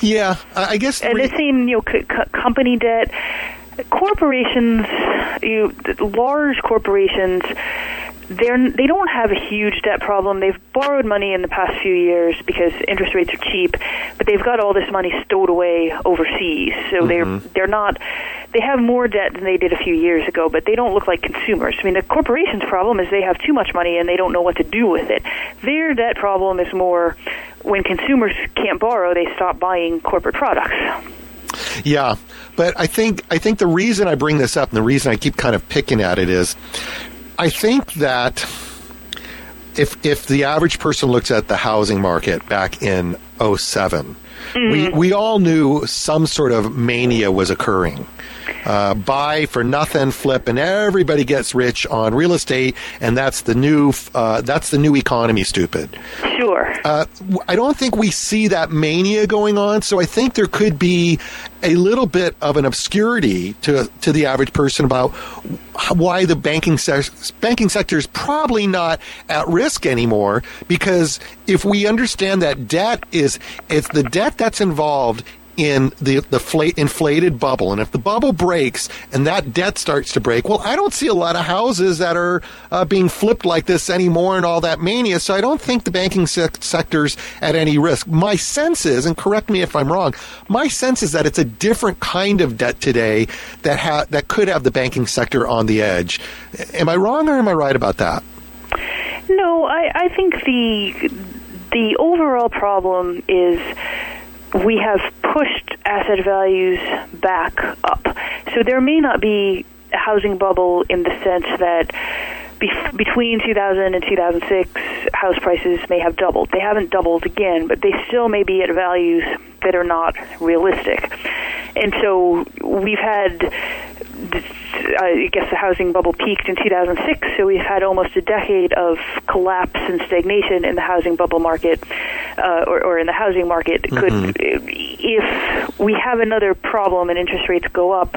Yeah, I guess... And re- the same, you know, c- c- company debt. Corporations, you large corporations... They're, they don't have a huge debt problem. They've borrowed money in the past few years because interest rates are cheap, but they've got all this money stowed away overseas. So mm-hmm. they're they're not they have more debt than they did a few years ago, but they don't look like consumers. I mean, the corporation's problem is they have too much money and they don't know what to do with it. Their debt problem is more when consumers can't borrow, they stop buying corporate products. Yeah, but I think I think the reason I bring this up and the reason I keep kind of picking at it is, I think that if if the average person looks at the housing market back in oh seven, mm-hmm. we, we all knew some sort of mania was occurring. Uh, buy for nothing, flip, and everybody gets rich on real estate, and that's the new uh, that's the new economy, stupid. Sure. Uh, I don't think we see that mania going on, so I think there could be a little bit of an obscurity to to the average person about why the banking se- banking sector is probably not at risk anymore, because if we understand that debt is it's the debt that's involved in the, the fl- inflated bubble. And if the bubble breaks and that debt starts to break, well, I don't see a lot of houses that are uh, being flipped like this anymore and all that mania. So I don't think the banking se- sector's at any risk. My sense is, and correct me if I'm wrong, my sense is that it's a different kind of debt today that ha- that could have the banking sector on the edge. Am I wrong or am I right about that? No, I, I think the the overall problem is we have pushed asset values back up. So there may not be a housing bubble in the sense that bef- between two thousand and two thousand six, house prices may have doubled. They haven't doubled again, but they still may be at values that are not realistic. And so we've had... I guess the housing bubble peaked in two thousand six, so we've had almost a decade of collapse and stagnation in the housing bubble market, uh, or, or in the housing market. Mm-hmm. Could, if we have another problem and interest rates go up,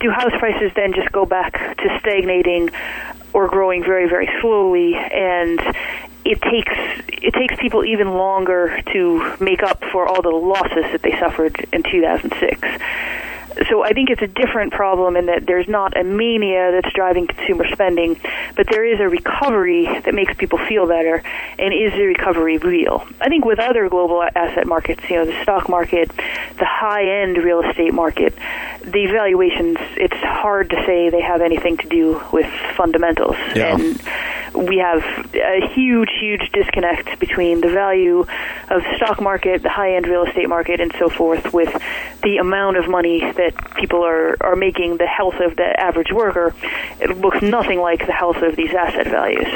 do house prices then just go back to stagnating or growing very, very slowly? And it takes it takes people even longer to make up for all the losses that they suffered in two thousand six. So I think it's a different problem in that there's not a mania that's driving consumer spending, but there is a recovery that makes people feel better, and is the recovery real? I think with other global asset markets, you know, the stock market, the high-end real estate market, the valuations, it's hard to say they have anything to do with fundamentals. Yeah. And we have a huge, huge disconnect between the value of stock market, the high-end real estate market, and so forth, with the amount of money that that people are, are making. The health of the average worker, it looks nothing like the health of these asset values.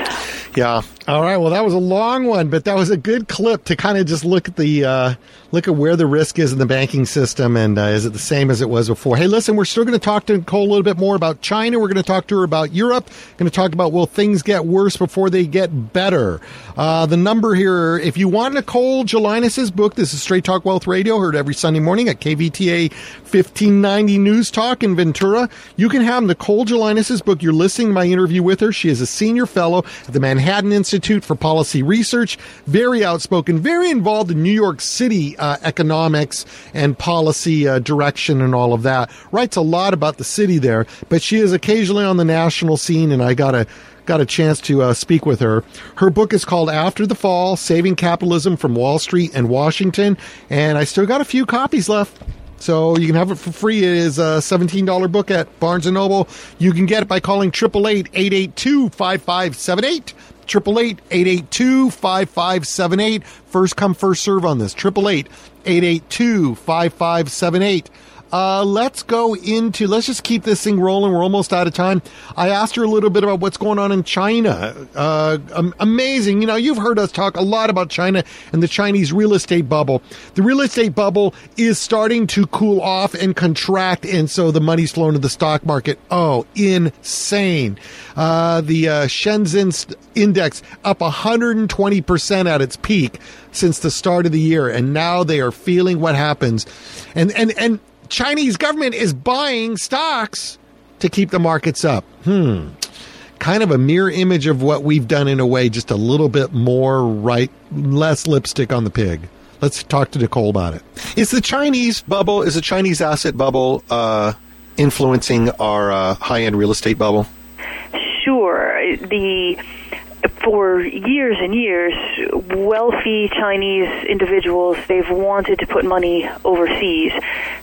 Yeah. All right. Well, that was a long one, but that was a good clip to kind of just look at the uh, look at where the risk is in the banking system, and uh, is it the same as it was before? Hey, listen, we're still going to talk to Nicole a little bit more about China. We're going to talk to her about Europe. Going to talk about, will things get worse before they get better? Uh, the number here, if you want Nicole Gelinas' book, this is Straight Talk Wealth Radio, heard every Sunday morning at K V T A fifteen ninety News Talk in Ventura. You can have Nicole Gelinas' book. You're listening to my interview with her. She is a senior fellow at the Manhattan Institute for Policy Research, very outspoken, very involved in New York City uh, economics and policy uh, direction and all of that. Writes a lot about the city there, but she is occasionally on the national scene, and I got to Got a chance to uh, speak with her. Her book is called After the Fall, Saving Capitalism from Wall Street and Washington, and I still got a few copies left. So you can have it for free. It is a seventeen dollars book at Barnes and Noble. You can get it by calling eight eight eight, eight eight two, five five seven eight. eight eight eight, eight eight two, five five seven eight. First come, first serve on this. eight eight eight, eight eight two, five five seven eight. Uh, let's go into, let's just keep this thing rolling. We're almost out of time. I asked her a little bit about what's going on in China. Uh, um, amazing. You know, you've heard us talk a lot about China and the Chinese real estate bubble. The real estate bubble is starting to cool off and contract, and so the money's flowing to the stock market. Oh, insane. Uh, the uh, Shenzhen index up one hundred twenty percent at its peak since the start of the year, and now they are feeling what happens. And, and, and, Chinese government is buying stocks to keep the markets up. Hmm. Kind of a mirror image of what we've done in a way, just a little bit more right, less lipstick on the pig. Let's talk to Nicole about it. Is the Chinese bubble, is the Chinese asset bubble uh, influencing our uh, high-end real estate bubble? Sure. The... For years and years, wealthy Chinese individuals, they've wanted to put money overseas.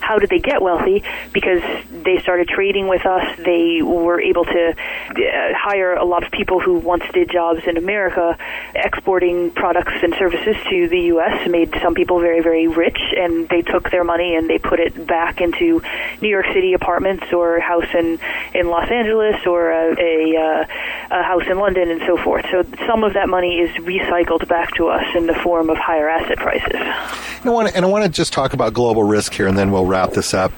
How did they get wealthy? Because they started trading with us. They were able to hire a lot of people who once did jobs in America, exporting products and services to the U S, made some people very, very rich, and they took their money and they put it back into New York City apartments, or a house in, in Los Angeles, or a, a, a house in London, and so forth. So some of that money is recycled back to us in the form of higher asset prices. And I want to, and I want to just talk about global risk here, and then we'll wrap this up.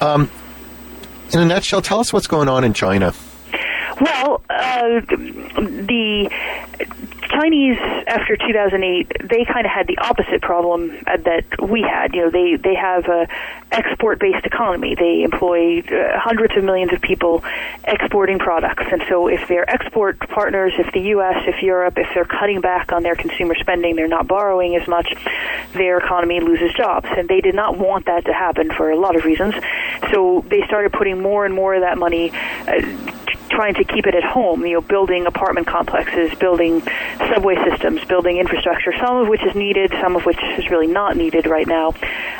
Um, in a nutshell, tell us what's going on in China. Well, uh, the Chinese, after two thousand eight, they kind of had the opposite problem that we had. You know, they, they have a export-based economy. They employ uh, hundreds of millions of people exporting products. And so if their export partners, if the U S, if Europe, if they're cutting back on their consumer spending, they're not borrowing as much, their economy loses jobs. And they did not want that to happen for a lot of reasons. So they started putting more and more of that money uh, trying to keep it at home, you know, building apartment complexes, building subway systems, building infrastructure, some of which is needed, some of which is really not needed right now.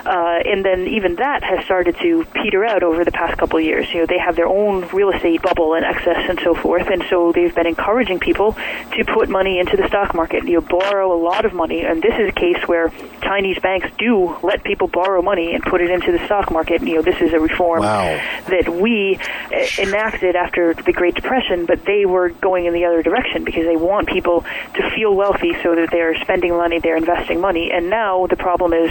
Uh, and then even that has started to peter out over the past couple of years. You know, they have their own real estate bubble and excess and so forth, and so they've been encouraging people to put money into the stock market. You know, borrow a lot of money, and this is a case where Chinese banks do let people borrow money and put it into the stock market. You know, this is a reform wow. that we enacted after the Great Depression, but they were going in the other direction because they want people to feel wealthy so that they're spending money, they're investing money. And now the problem is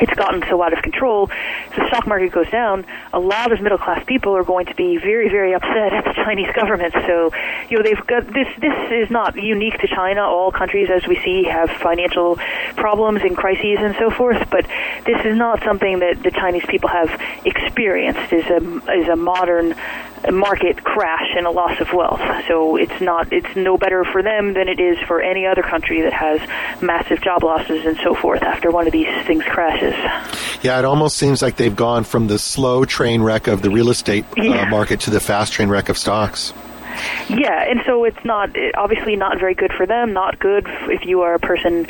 it's gotten so out of control. The stock market goes down. A lot of middle-class people are going to be very, very upset at the Chinese government. So, you know, they've got this. This is not unique to China. All countries, as we see, have financial problems and crises and so forth. But this is not something that the Chinese people have experienced. Is a is a modern market crash and a loss of wealth. So it's not. It's no better for them than it is for any other country that has massive job losses and so forth after one of these things crashes. Yeah, it almost seems like they've gone from the slow train wreck of the real estate uh, yeah. market to the fast train wreck of stocks. Yeah, and so it's not obviously not very good for them, not good if you are a person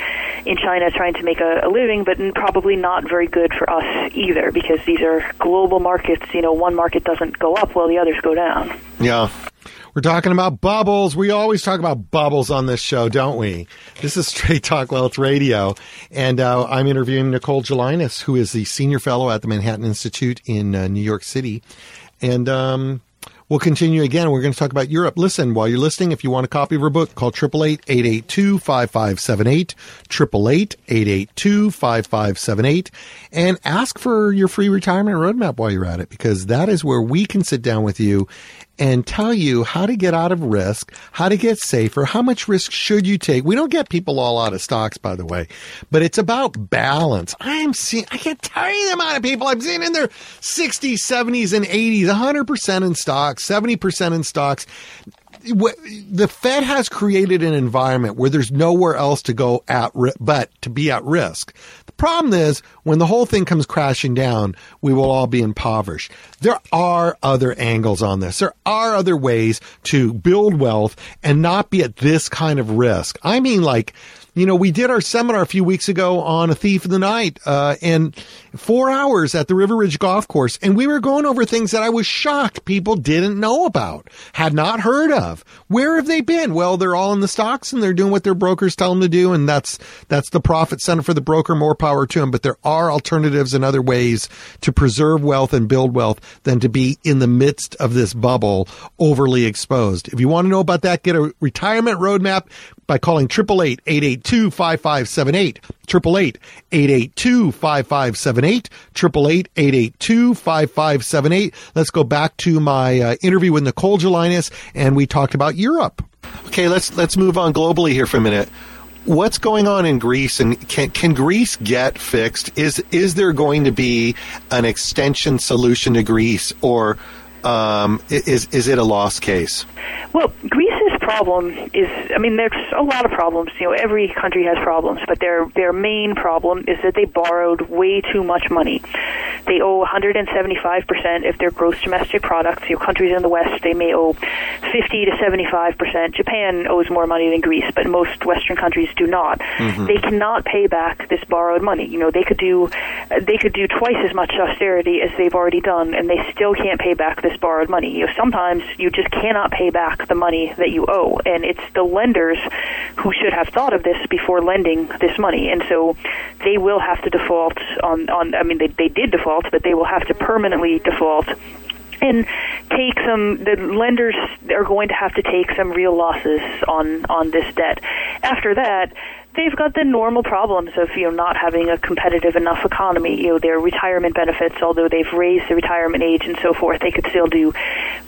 in China trying to make a, a living, but probably not very good for us either because these are global markets. You know, one market doesn't go up while the others go down. Yeah. We're talking about bubbles. We always talk about bubbles on this show, don't we? This is Straight Talk Wealth Radio, and uh, I'm interviewing Nicole Gelinas, who is the senior fellow at the Manhattan Institute in uh, New York City. And um, we'll continue again. We're going to talk about Europe. Listen, while you're listening, if you want a copy of her book, call eight eight eight, eight eight two, five five seven eight, eight eight eight, eight eight two, five five seven eight, and ask for your free retirement roadmap while you're at it, because that is where we can sit down with you and tell you how to get out of risk, how to get safer, how much risk should you take. We don't get people all out of stocks, by the way, but it's about balance. I am seeing, I can't tell you the amount of people I've seen in their sixties, seventies, and eighties, one hundred percent in stocks, seventy percent in stocks. The Fed has created an environment where there's nowhere else to go at ri- but to be at risk. The problem is when the whole thing comes crashing down, we will all be impoverished. There are other angles on this. There are other ways to build wealth and not be at this kind of risk. I mean, like, you know, we did our seminar a few weeks ago on A Thief in the Night, uh, and four hours at the River Ridge Golf Course. And we were going over things that I was shocked people didn't know about, had not heard of. Where have they been? Well, they're all in the stocks and they're doing what their brokers tell them to do. And that's, that's the profit center for the broker. More power to them. But there are alternatives and other ways to preserve wealth and build wealth than to be in the midst of this bubble overly exposed. If you want to know about that, get a retirement roadmap by calling eight eight eight, eight eight two, five five seven eight, eight eight eight, eight eight two, five five seven eight, eight eight eight, eight eight two, five five seven eight. Let's go back to my uh, interview with Nicole Gelinas, and we talked about Europe. Okay, let's let's move on globally here for a minute. What's going on in Greece, and can can Greece get fixed? Is is there going to be an extension solution to Greece, or um, is is it a lost case? Well, Greece's problem is, I mean, there's a lot of problems. You know, every country has problems, but their their main problem is that they borrowed way too much money. They owe one hundred seventy-five percent of their gross domestic products. You know, countries in the West, they may owe fifty to seventy-five percent. Japan owes more money than Greece, but most Western countries do not. Mm-hmm. They cannot pay back this borrowed money. You know, they could do they could do twice as much austerity as they've already done, and they still can't pay back this borrowed money. You know, sometimes you just cannot pay back the money that you owe, and it's the lenders who should have thought of this before lending this money, and so they will have to default on, on I mean, they, they did default, but they will have to permanently default and take some, the lenders are going to have to take some real losses on, on this debt. After that, they've got the normal problems of, you know, not having a competitive enough economy. You know, their retirement benefits, although they've raised the retirement age and so forth, they could still do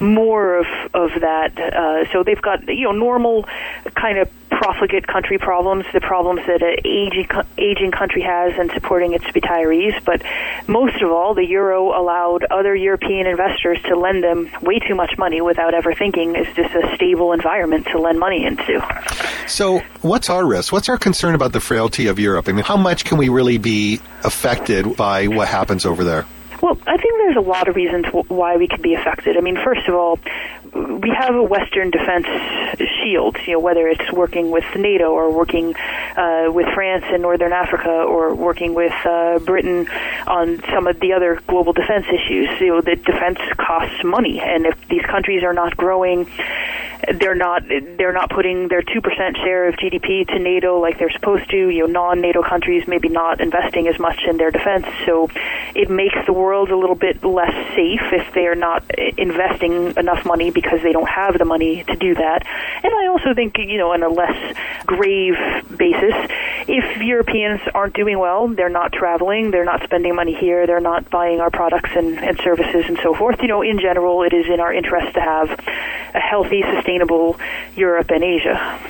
more of, of that. Uh, so they've got, you know, normal kind of profligate country problems, the problems that an aging, aging country has, and supporting its retirees. But most of all, the euro allowed other European investors to lend them way too much money without ever thinking, is this a stable environment to lend money into? So what's our risk? What's our concern about the frailty of Europe? I mean, how much can we really be affected by what happens over there? Well, I think there's a lot of reasons why we could be affected. I mean, first of all, we have a Western defense shield, you know, whether it's working with NATO or working uh, with France in Northern Africa or working with uh, Britain on some of the other global defense issues. You know, the defense costs money, and if these countries are not growing, they're not they're not putting their two percent share of G D P to NATO like they're supposed to. You know, non-NATO countries maybe not investing as much in their defense, so it makes the world a little bit less safe if they are not investing enough money, because because they don't have the money to do that. And I also think, you know, on a less grave basis, if Europeans aren't doing well, they're not traveling, they're not spending money here, they're not buying our products and, and services and so forth, you know, in general, it is in our interest to have a healthy, sustainable Europe and Asia.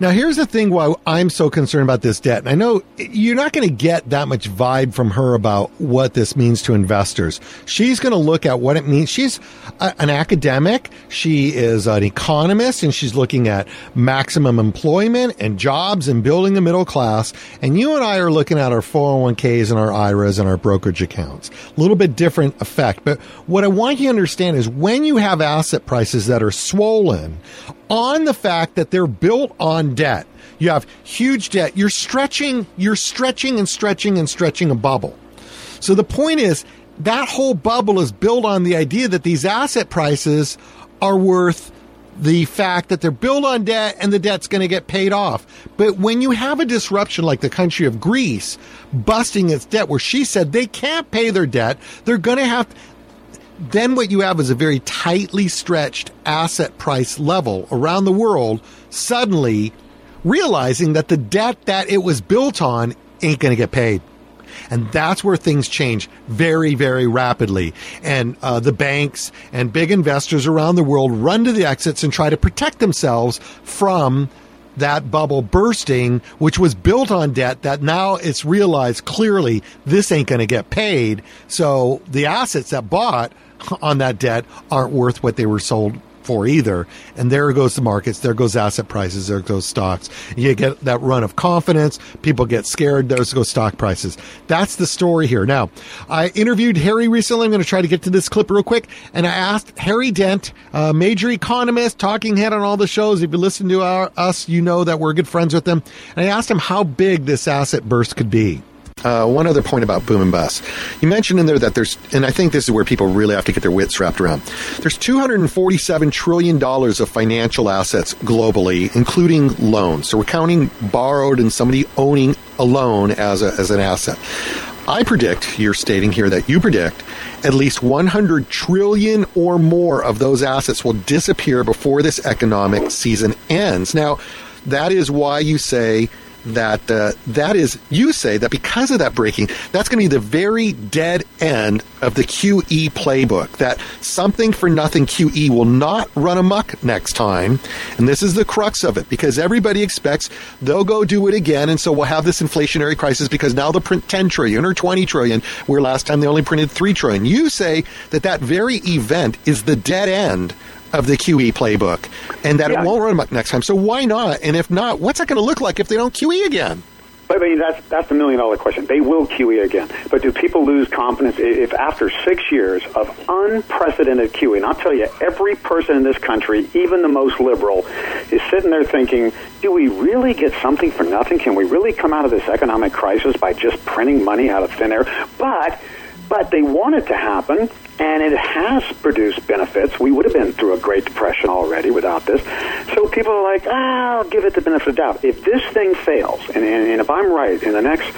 Now, here's the thing why I'm so concerned about this debt. And I know you're not going to get that much vibe from her about what this means to investors. She's going to look at what it means. She's a, an academic. She is an economist, and she's looking at maximum employment and jobs and building a middle class. And you and I are looking at our four oh one k's and our I R As and our brokerage accounts. A little bit different effect. But what I want you to understand is when you have asset prices that are swollen on the fact that they're built on debt, you have huge debt, you're stretching, you're stretching and stretching and stretching a bubble. So the point is that whole bubble is built on the idea that these asset prices are worth the fact that they're built on debt and the debt's going to get paid off. But when you have a disruption like the country of Greece busting its debt, where she said they can't pay their debt, they're going to have to, then what you have is a very tightly stretched asset price level around the world suddenly realizing that the debt that it was built on ain't going to get paid. And that's where things change very, very rapidly. And uh, the banks and big investors around the world run to the exits and try to protect themselves from that bubble bursting, which was built on debt that now it's realized clearly this ain't going to get paid. So the assets that bought on that debt aren't worth what they were sold for either. And there goes the markets, there goes asset prices, there goes stocks. You get that run of confidence, people get scared, there goes stock prices. That's the story here. Now, I interviewed Harry recently. I'm going to try to get to this clip real quick. And I asked Harry Dent, a major economist, talking head on all the shows. If you listen to our, us, you know that we're good friends with him. And I asked him how big this asset burst could be. Uh, one other point about boom and bust. You mentioned in there that there's, and I think this is where people really have to get their wits wrapped around, there's two hundred forty-seven trillion dollars of financial assets globally, including loans. So we're counting borrowed and somebody owning a loan as a, as an asset. I predict, you're stating here that you predict, at least one hundred trillion or more of those assets will disappear before this economic season ends. Now, that is why you say that uh, that is, you say that because of that breaking, that's going to be the very dead end of the Q E playbook, that something for nothing Q E will not run amok next time. And this is the crux of it, because everybody expects they'll go do it again. And so we'll have this inflationary crisis because now they'll print ten trillion or twenty trillion, where last time they only printed three trillion. You say that that very event is the dead end of the Q E playbook, and that yeah. it won't run amok next time. So why not? And if not, what's that going to look like if they don't Q E again? I mean, that's that's the million-dollar question. They will Q E again. But do people lose confidence if after six years of unprecedented Q E, and I'll tell you, every person in this country, even the most liberal, is sitting there thinking, do we really get something for nothing? Can we really come out of this economic crisis by just printing money out of thin air? But... But they want it to happen, and it has produced benefits. We would have been through a Great Depression already without this. So people are like, ah, I'll give it the benefit of doubt. If this thing fails, and, and, and if I'm right, in the next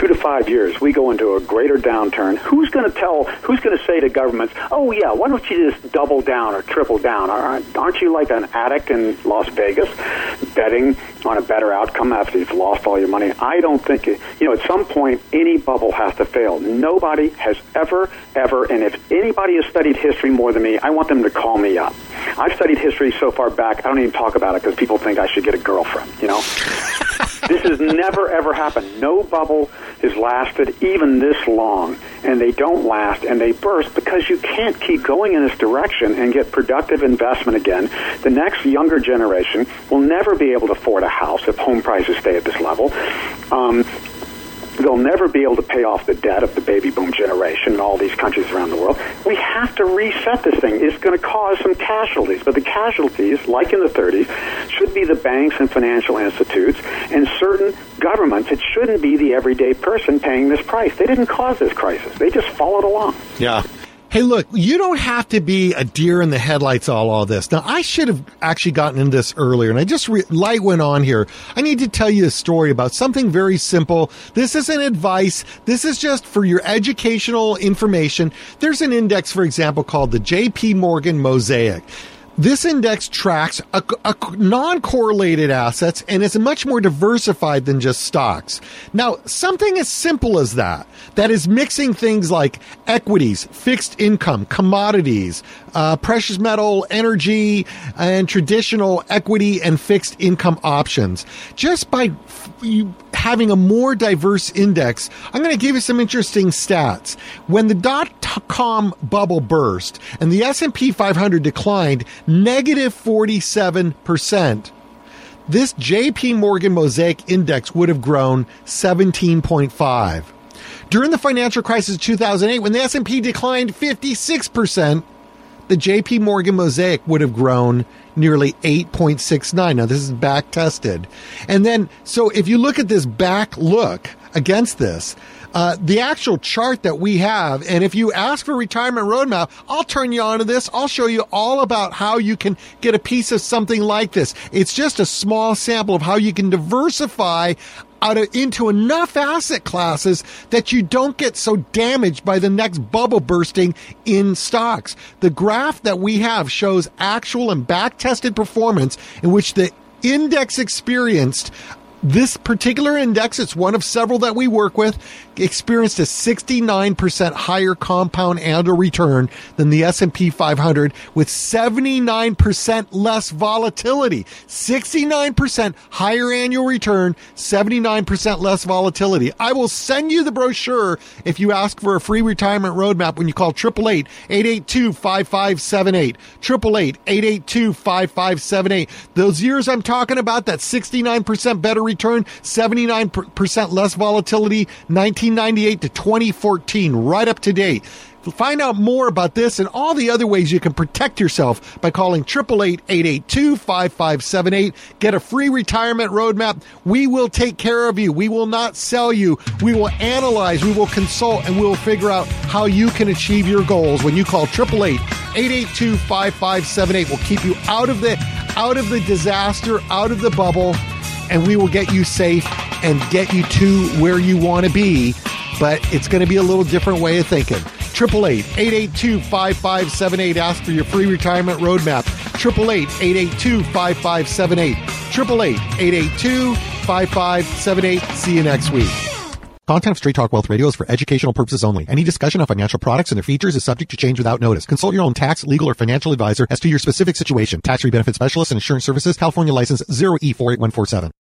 two to five years, we go into a greater downturn, who's going to tell, who's going to say to governments, oh, yeah, why don't you just double down or triple down? Aren't you like an addict in Las Vegas betting on a better outcome after you've lost all your money? I don't think, it, you know, at some point, any bubble has to fail. Nobody has ever, ever, and if anybody has studied history more than me, I want them to call me up. I've studied history so far back, I don't even talk about it because people think I should get a girlfriend, you know? This has never, ever happened. No bubble has lasted even this long, and they don't last, and they burst because you can't keep going in this direction and get productive investment again. The next younger generation will never be able to afford a house if home prices stay at this level. Um, They'll never be able to pay off the debt of the baby boom generation in all these countries around the world. We have to reset this thing. It's going to cause some casualties, but the casualties, like in the thirties, should be the banks and financial institutes and certain governments. It shouldn't be the everyday person paying this price. They didn't cause this crisis. They just followed along. Yeah. Hey, look, you don't have to be a deer in the headlights all all this. Now, I should have actually gotten into this earlier, and I just re- light went on here. I need to tell you a story about something very simple. This isn't advice. This is just for your educational information. There's an index, for example, called the J P Morgan Mosaic. This index tracks a, a non-correlated assets and is much more diversified than just stocks. Now, something as simple as that, that is mixing things like equities, fixed income, commodities, uh, precious metal, energy, and traditional equity and fixed income options. Just by f- you having a more diverse index, I'm going to give you some interesting stats. When the dot-com bubble burst and the S and P five hundred declined negative forty-seven percent. This J P Morgan Mosaic Index would have grown seventeen point five. During the financial crisis of two thousand eight, when the S and P declined fifty-six percent, the J P Morgan Mosaic would have grown nearly eight point six nine. Now, this is back tested. And then, so if you look at this back look against this, Uh, the actual chart that we have, and if you ask for Retirement Roadmap, I'll turn you on to this. I'll show you all about how you can get a piece of something like this. It's just a small sample of how you can diversify out of, into enough asset classes that you don't get so damaged by the next bubble bursting in stocks. The graph that we have shows actual and back-tested performance in which the index experienced. This particular index, it's one of several that we work with, experienced a sixty-nine percent higher compound annual return than the S and P five hundred with seventy-nine percent less volatility. sixty-nine percent higher annual return, seventy-nine percent less volatility. I will send you the brochure if you ask for a free retirement roadmap when you call eight eight eight, eight eight two, five five seven eight. eight eight eight, eight eight two, five five seven eight. Those years I'm talking about, that sixty-nine percent better return. Return, seventy-nine percent less volatility, nineteen ninety-eight to twenty fourteen, right up to date. Find out more about this and all the other ways you can protect yourself by calling eight eight eight, eight eight two, five five seven eight. Get a free retirement roadmap. We will take care of you. We will not sell you. We will analyze, we will consult, and we will figure out how you can achieve your goals when you call eight eight eight, eight eight two, five five seven eight. We'll keep you out of the, out of the disaster, out of the bubble, and we will get you safe and get you to where you want to be. But it's going to be a little different way of thinking. eight eight eight, eight eight two, five five seven eight. Ask for your free retirement roadmap. eight eight eight, eight eight two, five five seven eight. eight eight eight, eight eight two, five five seven eight. See you next week. Content of Straight Talk Wealth Radio is for educational purposes only. Any discussion on financial products and their features is subject to change without notice. Consult your own tax, legal, or financial advisor as to your specific situation. Tax-free benefit specialist and insurance services. California license zero E four eight one four seven.